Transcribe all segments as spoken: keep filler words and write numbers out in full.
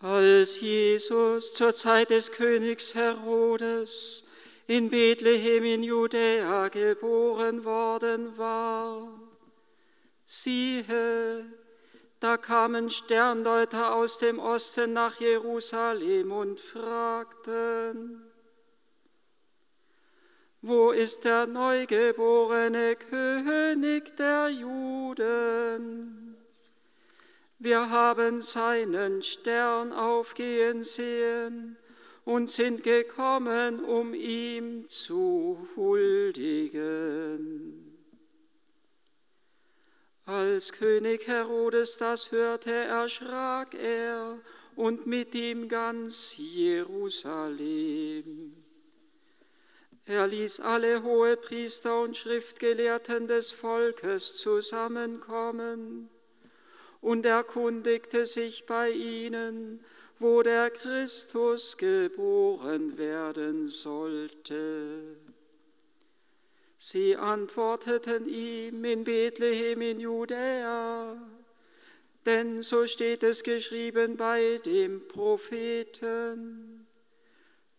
Als Jesus zur Zeit des Königs Herodes in Bethlehem in Judäa geboren worden war, siehe, da kamen Sterndeuter aus dem Osten nach Jerusalem und fragten: Wo ist der neugeborene König der Juden? Wir haben seinen Stern aufgehen sehen und sind gekommen, um ihm zu huldigen. Als König Herodes das hörte, erschrak er und mit ihm ganz Jerusalem. Er ließ alle Hohepriester und Schriftgelehrten des Volkes zusammenkommen und erkundigte sich bei ihnen, wo der Christus geboren werden sollte. Sie antworteten ihm: In Bethlehem in Judäa, denn so steht es geschrieben bei dem Propheten: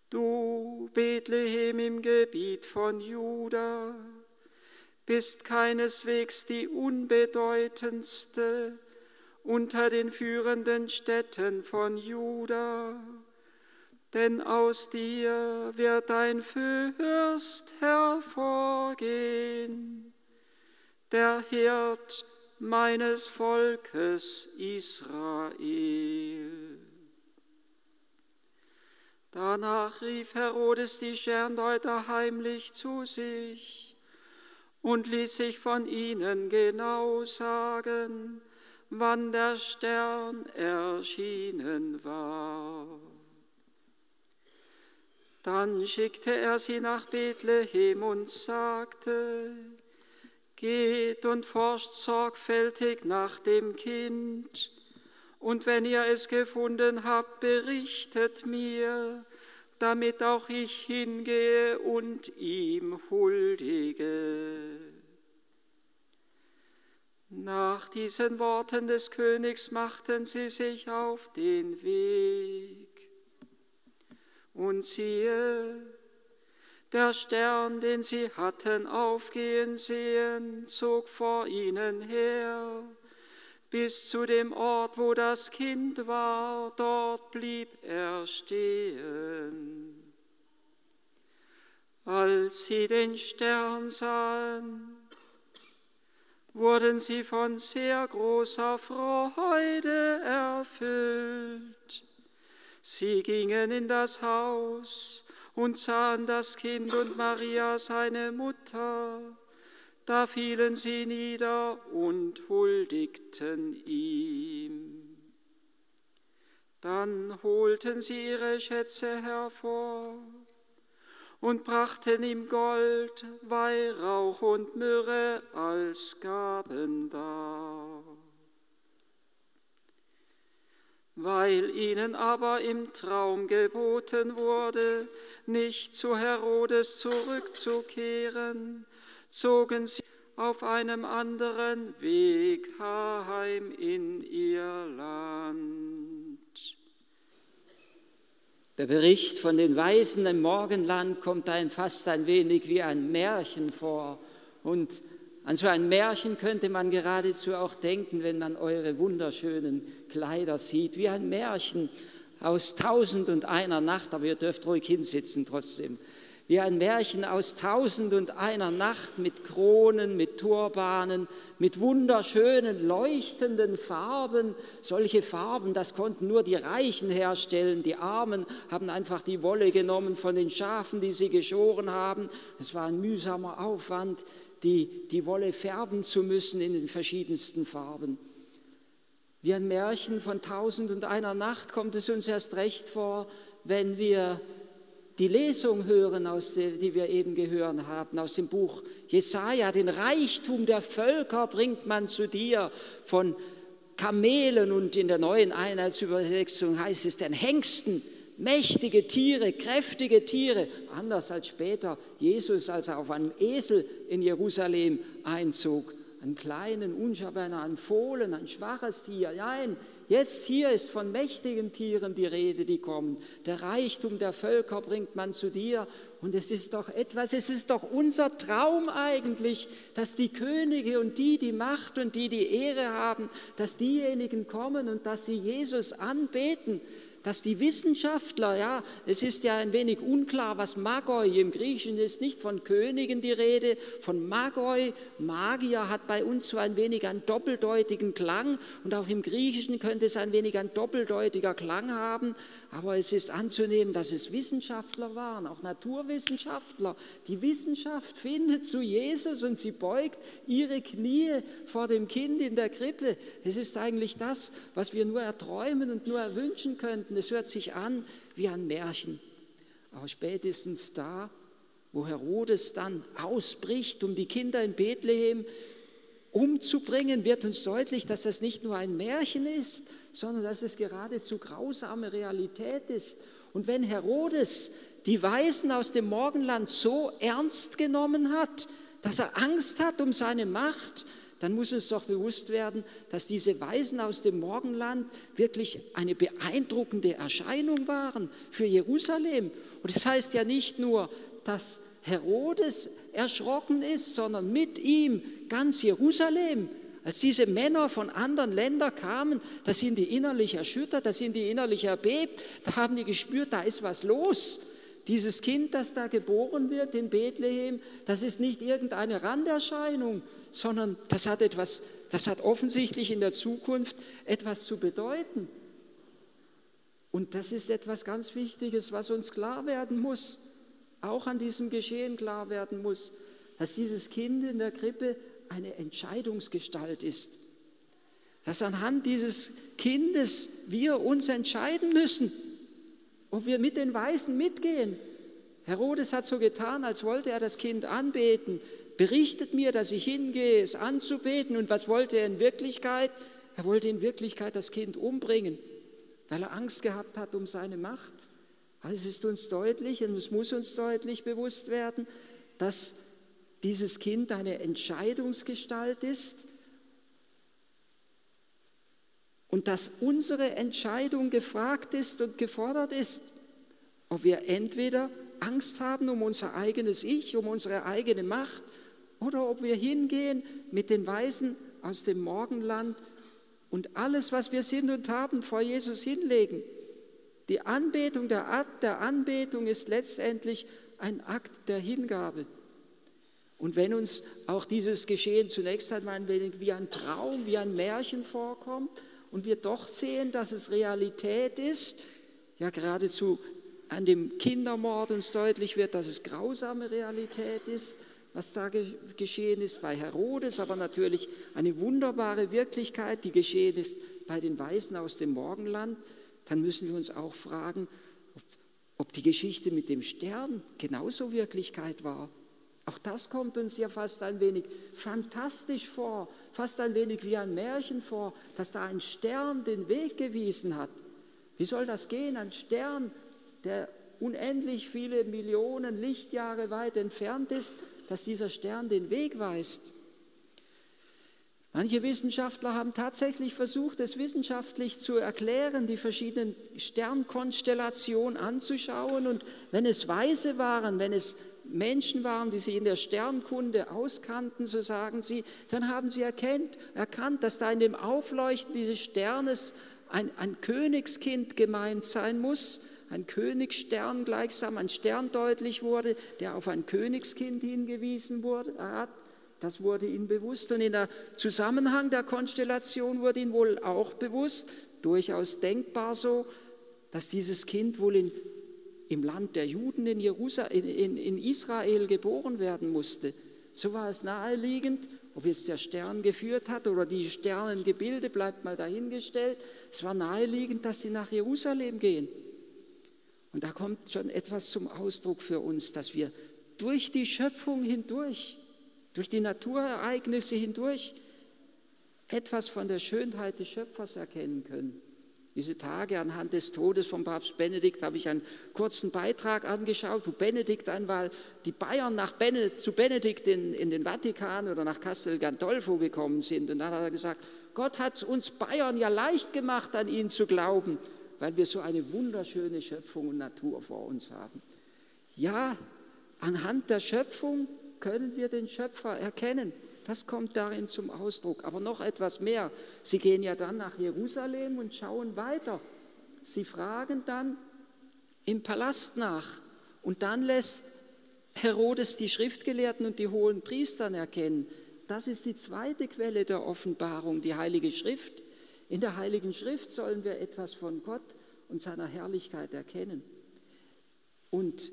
Du, Bethlehem im Gebiet von Juda, bist keineswegs die unbedeutendste unter den führenden Städten von Juda. Denn aus dir wird ein Fürst hervorgehen, der Hirt meines Volkes Israel. Danach rief Herodes die Sterndeuter heimlich zu sich und ließ sich von ihnen genau sagen, wann der Stern erschienen war. Dann schickte er sie nach Bethlehem und sagte: Geht und forscht sorgfältig nach dem Kind, und wenn ihr es gefunden habt, berichtet mir, damit auch ich hingehe und ihm huldige. Nach diesen Worten des Königs machten sie sich auf den Weg. Und siehe, der Stern, den sie hatten aufgehen sehen, zog vor ihnen her, bis zu dem Ort, wo das Kind war, dort blieb er stehen. Als sie den Stern sahen, wurden sie von sehr großer Freude erfüllt. Sie gingen in das Haus und sahen das Kind und Maria, seine Mutter. Da fielen sie nieder und huldigten ihm. Dann holten sie ihre Schätze hervor und brachten ihm Gold, Weihrauch und Myrrhe als Gaben dar. Weil ihnen aber im Traum geboten wurde, nicht zu Herodes zurückzukehren, zogen sie auf einem anderen Weg heim in ihr Land. Der Bericht von den Weisen im Morgenland kommt einem fast ein wenig wie ein Märchen vor. Und an so ein Märchen könnte man geradezu auch denken, wenn man eure wunderschönen Kleider sieht, wie ein Märchen aus Tausend und einer Nacht, aber ihr dürft ruhig hinsitzen trotzdem, wie ein Märchen aus Tausend und einer Nacht mit Kronen, mit Turbanen, mit wunderschönen, leuchtenden Farben. Solche Farben, das konnten nur die Reichen herstellen. Die Armen haben einfach die Wolle genommen von den Schafen, die sie geschoren haben. Es war ein mühsamer Aufwand, Die, die Wolle färben zu müssen in den verschiedensten Farben. Wie ein Märchen von Tausend und einer Nacht kommt es uns erst recht vor, wenn wir die Lesung hören, aus der, die wir eben gehört haben, aus dem Buch Jesaja. Den Reichtum der Völker bringt man zu dir von Kamelen, und in der neuen Einheitsübersetzung heißt es den Hengsten. Mächtige Tiere, kräftige Tiere, anders als später Jesus, als er auf einem Esel in Jerusalem einzog. an kleinen, unscheinbaren, an Fohlen, an schwaches Tier. Nein, jetzt hier ist von mächtigen Tieren die Rede, die kommen. Der Reichtum der Völker bringt man zu dir. Und es ist doch etwas, es ist doch unser Traum eigentlich, dass die Könige und die, die Macht und die, die Ehre haben, dass diejenigen kommen und dass sie Jesus anbeten. Dass die Wissenschaftler, ja, es ist ja ein wenig unklar, was Magoi im Griechischen ist, nicht von Königen die Rede, von Magoi, Magier hat bei uns so ein wenig einen doppeldeutigen Klang und auch im Griechischen könnte es ein wenig ein doppeldeutiger Klang haben, aber es ist anzunehmen, dass es Wissenschaftler waren, auch Naturwissenschaftler. Die Wissenschaft findet zu Jesus und sie beugt ihre Knie vor dem Kind in der Krippe. Es ist eigentlich das, was wir nur erträumen und nur erwünschen könnten. Es hört sich an wie ein Märchen. Aber spätestens da, wo Herodes dann ausbricht, um die Kinder in Bethlehem umzubringen, wird uns deutlich, dass das nicht nur ein Märchen ist, sondern dass es geradezu grausame Realität ist. Und wenn Herodes die Weisen aus dem Morgenland so ernst genommen hat, dass er Angst hat um seine Macht, dann muss uns doch bewusst werden, dass diese Weisen aus dem Morgenland wirklich eine beeindruckende Erscheinung waren für Jerusalem. Und das heißt ja nicht nur, dass Herodes erschrocken ist, sondern mit ihm ganz Jerusalem. Als diese Männer von anderen Ländern kamen, da sind die innerlich erschüttert, da sind die innerlich erbebt, da haben die gespürt, da ist was los. Dieses Kind, das da geboren wird in Bethlehem, das ist nicht irgendeine Randerscheinung, sondern das hat etwas, das hat offensichtlich in der Zukunft etwas zu bedeuten. Und das ist etwas ganz Wichtiges, was uns klar werden muss, auch an diesem Geschehen klar werden muss, dass dieses Kind in der Krippe eine Entscheidungsgestalt ist. Dass anhand dieses Kindes wir uns entscheiden müssen. Und wir mit den Weisen mitgehen. Herodes hat so getan, als wollte er das Kind anbeten. Berichtet mir, dass ich hingehe, es anzubeten. Und was wollte er in Wirklichkeit? Er wollte in Wirklichkeit das Kind umbringen, weil er Angst gehabt hat um seine Macht. Aber es ist uns deutlich und es muss uns deutlich bewusst werden, dass dieses Kind eine Entscheidungsgestalt ist und dass unsere Entscheidung gefragt ist und gefordert ist, ob wir entweder Angst haben um unser eigenes Ich, um unsere eigene Macht, oder ob wir hingehen mit den Weisen aus dem Morgenland und alles, was wir sind und haben, vor Jesus hinlegen. Die Anbetung, der Akt der Anbetung ist letztendlich ein Akt der Hingabe. Und wenn uns auch dieses Geschehen zunächst einmal ein wenig wie ein Traum, wie ein Märchen vorkommt, und wir doch sehen, dass es Realität ist, ja geradezu an dem Kindermord uns deutlich wird, dass es grausame Realität ist, was da ge- geschehen ist bei Herodes, aber natürlich eine wunderbare Wirklichkeit, die geschehen ist bei den Weisen aus dem Morgenland, dann müssen wir uns auch fragen, ob, ob die Geschichte mit dem Stern genauso Wirklichkeit war. Auch das kommt uns ja fast ein wenig fantastisch vor, fast ein wenig wie ein Märchen vor, dass da ein Stern den Weg gewiesen hat. Wie soll das gehen? Ein Stern, der unendlich viele Millionen Lichtjahre weit entfernt ist, dass dieser Stern den Weg weist. Manche Wissenschaftler haben tatsächlich versucht, es wissenschaftlich zu erklären, die verschiedenen Sternkonstellationen anzuschauen. Und wenn es Weise waren, wenn es Menschen waren, die sich in der Sternkunde auskannten, so sagen sie, dann haben sie erkannt, erkannt, dass da in dem Aufleuchten dieses Sternes ein, ein Königskind gemeint sein muss, ein Königsstern gleichsam, ein Stern deutlich wurde, der auf ein Königskind hingewiesen wurde. Das wurde ihnen bewusst und in der Zusammenhang der Konstellation wurde ihnen wohl auch bewusst, durchaus denkbar so, dass dieses Kind wohl in im Land der Juden in, Jerusalem, in, in Israel geboren werden musste. So war es naheliegend, ob jetzt der Stern geführt hat oder die Sternengebilde, bleibt mal dahingestellt, es war naheliegend, dass sie nach Jerusalem gehen. Und da kommt schon etwas zum Ausdruck für uns, dass wir durch die Schöpfung hindurch, durch die Naturereignisse hindurch, etwas von der Schönheit des Schöpfers erkennen können. Diese Tage anhand des Todes von Papst Benedikt habe ich einen kurzen Beitrag angeschaut, wo Benedikt einmal die Bayern nach Benedikt, zu Benedikt in, in den Vatikan oder nach Castel Gandolfo gekommen sind. Und dann hat er gesagt, Gott hat es uns Bayern ja leicht gemacht, an ihn zu glauben, weil wir so eine wunderschöne Schöpfung und Natur vor uns haben. Ja, anhand der Schöpfung können wir den Schöpfer erkennen. Das kommt darin zum Ausdruck. Aber noch etwas mehr. Sie gehen ja dann nach Jerusalem und schauen weiter. Sie fragen dann im Palast nach. Und dann lässt Herodes die Schriftgelehrten und die hohen Priestern erkennen. Das ist die zweite Quelle der Offenbarung, die Heilige Schrift. In der Heiligen Schrift sollen wir etwas von Gott und seiner Herrlichkeit erkennen. Und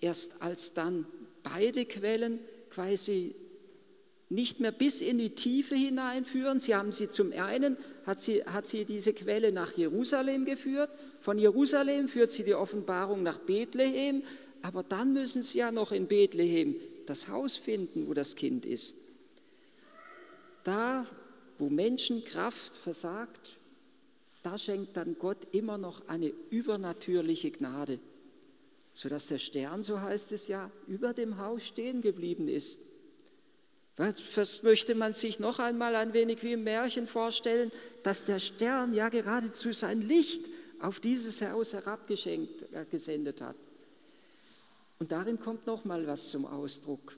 erst als dann beide Quellen quasi nicht mehr bis in die Tiefe hineinführen. Sie haben sie zum einen, hat sie, hat sie diese Quelle nach Jerusalem geführt. Von Jerusalem führt sie die Offenbarung nach Bethlehem. Aber dann müssen sie ja noch in Bethlehem das Haus finden, wo das Kind ist. Da, wo Menschenkraft versagt, da schenkt dann Gott immer noch eine übernatürliche Gnade, sodass der Stern, so heißt es ja, über dem Haus stehen geblieben ist. Das möchte man sich noch einmal ein wenig wie im Märchen vorstellen, dass der Stern ja geradezu sein Licht auf dieses Haus herabgeschenkt, gesendet hat. Und darin kommt noch mal was zum Ausdruck,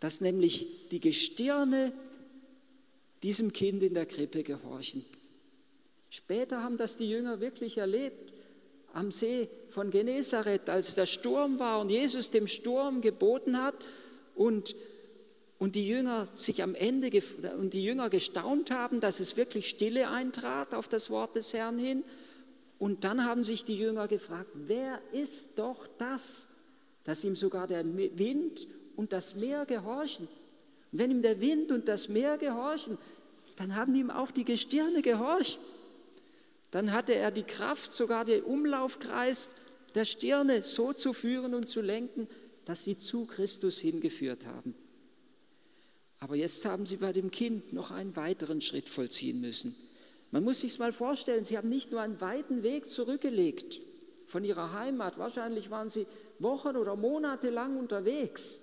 dass nämlich die Gestirne diesem Kind in der Krippe gehorchen. Später haben das die Jünger wirklich erlebt. Am See von Genesaret, als der Sturm war und Jesus dem Sturm geboten hat und Und die Jünger sich am Ende gef- und die Jünger gestaunt haben, dass es wirklich Stille eintrat auf das Wort des Herrn hin. Und dann haben sich die Jünger gefragt, wer ist doch das, dass ihm sogar der Wind und das Meer gehorchen? Und wenn ihm der Wind und das Meer gehorchen, dann haben ihm auch die Gestirne gehorcht. Dann hatte er die Kraft, sogar den Umlaufkreis der Stirne so zu führen und zu lenken, dass sie zu Christus hingeführt haben. Aber jetzt haben sie bei dem Kind noch einen weiteren Schritt vollziehen müssen. Man muss sich mal vorstellen, sie haben nicht nur einen weiten Weg zurückgelegt von ihrer Heimat. Wahrscheinlich waren sie Wochen oder Monate lang unterwegs.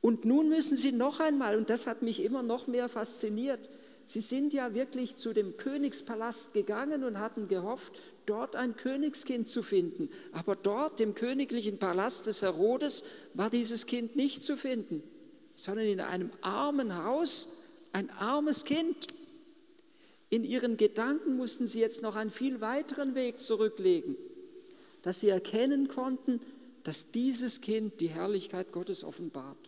Und nun müssen sie noch einmal, und das hat mich immer noch mehr fasziniert, sie sind ja wirklich zu dem Königspalast gegangen und hatten gehofft, dort ein Königskind zu finden. Aber dort, im königlichen Palast des Herodes, war dieses Kind nicht zu finden, sondern in einem armen Haus, ein armes Kind. In ihren Gedanken mussten sie jetzt noch einen viel weiteren Weg zurücklegen, dass sie erkennen konnten, dass dieses Kind die Herrlichkeit Gottes offenbart.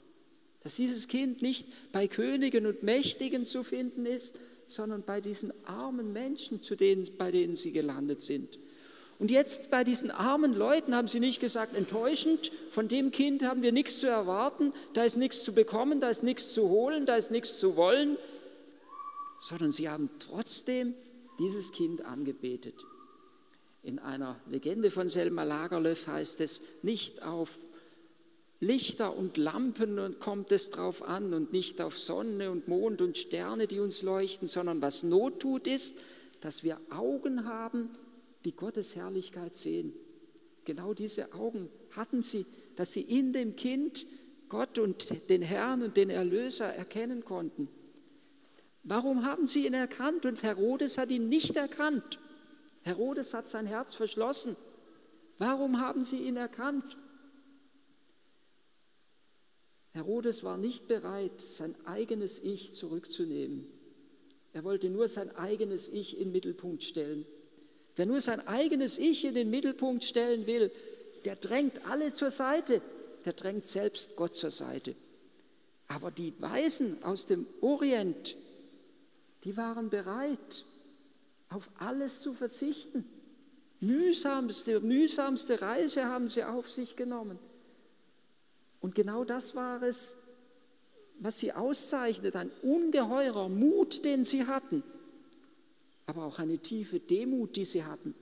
Dass dieses Kind nicht bei Königen und Mächtigen zu finden ist, sondern bei diesen armen Menschen, zu denen, bei denen sie gelandet sind. Und jetzt bei diesen armen Leuten haben sie nicht gesagt, enttäuschend, von dem Kind haben wir nichts zu erwarten, da ist nichts zu bekommen, da ist nichts zu holen, da ist nichts zu wollen, sondern sie haben trotzdem dieses Kind angebetet. In einer Legende von Selma Lagerlöf heißt es, nicht auf Lichter und Lampen kommt es drauf an und nicht auf Sonne und Mond und Sterne, die uns leuchten, sondern was Not tut ist, dass wir Augen haben, die Gottes Herrlichkeit sehen. Genau diese Augen hatten sie, dass sie in dem Kind Gott und den Herrn und den Erlöser erkennen konnten. Warum haben sie ihn erkannt? Und Herodes hat ihn nicht erkannt. Herodes hat sein Herz verschlossen. Warum haben sie ihn erkannt? Herodes war nicht bereit, sein eigenes Ich zurückzunehmen. Er wollte nur sein eigenes Ich in den Mittelpunkt stellen. Wer nur sein eigenes Ich in den Mittelpunkt stellen will, der drängt alle zur Seite, der drängt selbst Gott zur Seite. Aber die Weisen aus dem Orient, die waren bereit, auf alles zu verzichten. Mühsamste, mühsamste Reise haben sie auf sich genommen. Und genau das war es, was sie auszeichnet, ein ungeheurer Mut, den sie hatten. Aber auch eine tiefe Demut, die sie hatten,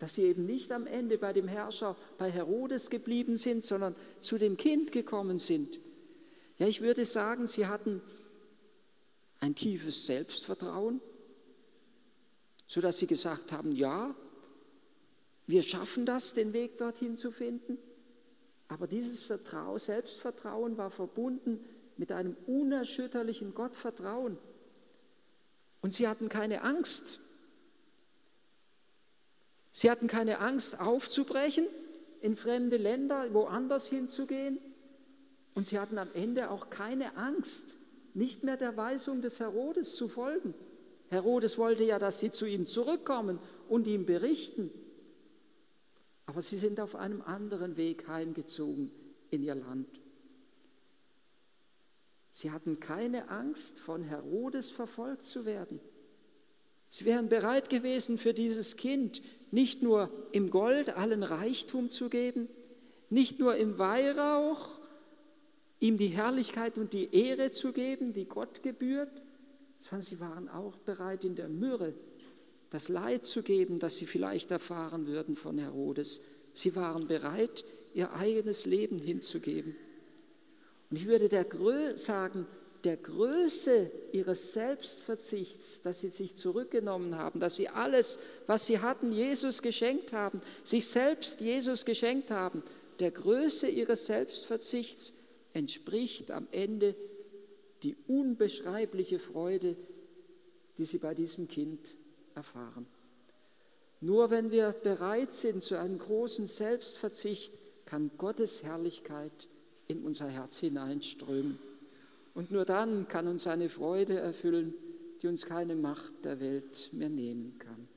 dass sie eben nicht am Ende bei dem Herrscher, bei Herodes geblieben sind, sondern zu dem Kind gekommen sind. Ja, ich würde sagen, sie hatten ein tiefes Selbstvertrauen, sodass sie gesagt haben, ja, wir schaffen das, den Weg dorthin zu finden. Aber dieses Vertrauen, Selbstvertrauen war verbunden mit einem unerschütterlichen Gottvertrauen. Und sie hatten keine Angst. Sie hatten keine Angst, aufzubrechen, in fremde Länder, woanders hinzugehen. Und sie hatten am Ende auch keine Angst, nicht mehr der Weisung des Herodes zu folgen. Herodes wollte ja, dass sie zu ihm zurückkommen und ihm berichten. Aber sie sind auf einem anderen Weg heimgezogen in ihr Land. Sie hatten keine Angst, von Herodes verfolgt zu werden. Sie wären bereit gewesen, für dieses Kind nicht nur im Gold allen Reichtum zu geben, nicht nur im Weihrauch ihm die Herrlichkeit und die Ehre zu geben, die Gott gebührt, sondern sie waren auch bereit, in der Myrrhe das Leid zu geben, das sie vielleicht erfahren würden von Herodes. Sie waren bereit, ihr eigenes Leben hinzugeben. Und ich würde der Grö- sagen, der Größe ihres Selbstverzichts, dass sie sich zurückgenommen haben, dass sie alles, was sie hatten, Jesus geschenkt haben, sich selbst Jesus geschenkt haben, der Größe ihres Selbstverzichts entspricht am Ende die unbeschreibliche Freude, die sie bei diesem Kind erfahren. Nur wenn wir bereit sind zu einem großen Selbstverzicht, kann Gottes Herrlichkeit in unser Herz hineinströmen. Und nur dann kann uns eine Freude erfüllen, die uns keine Macht der Welt mehr nehmen kann.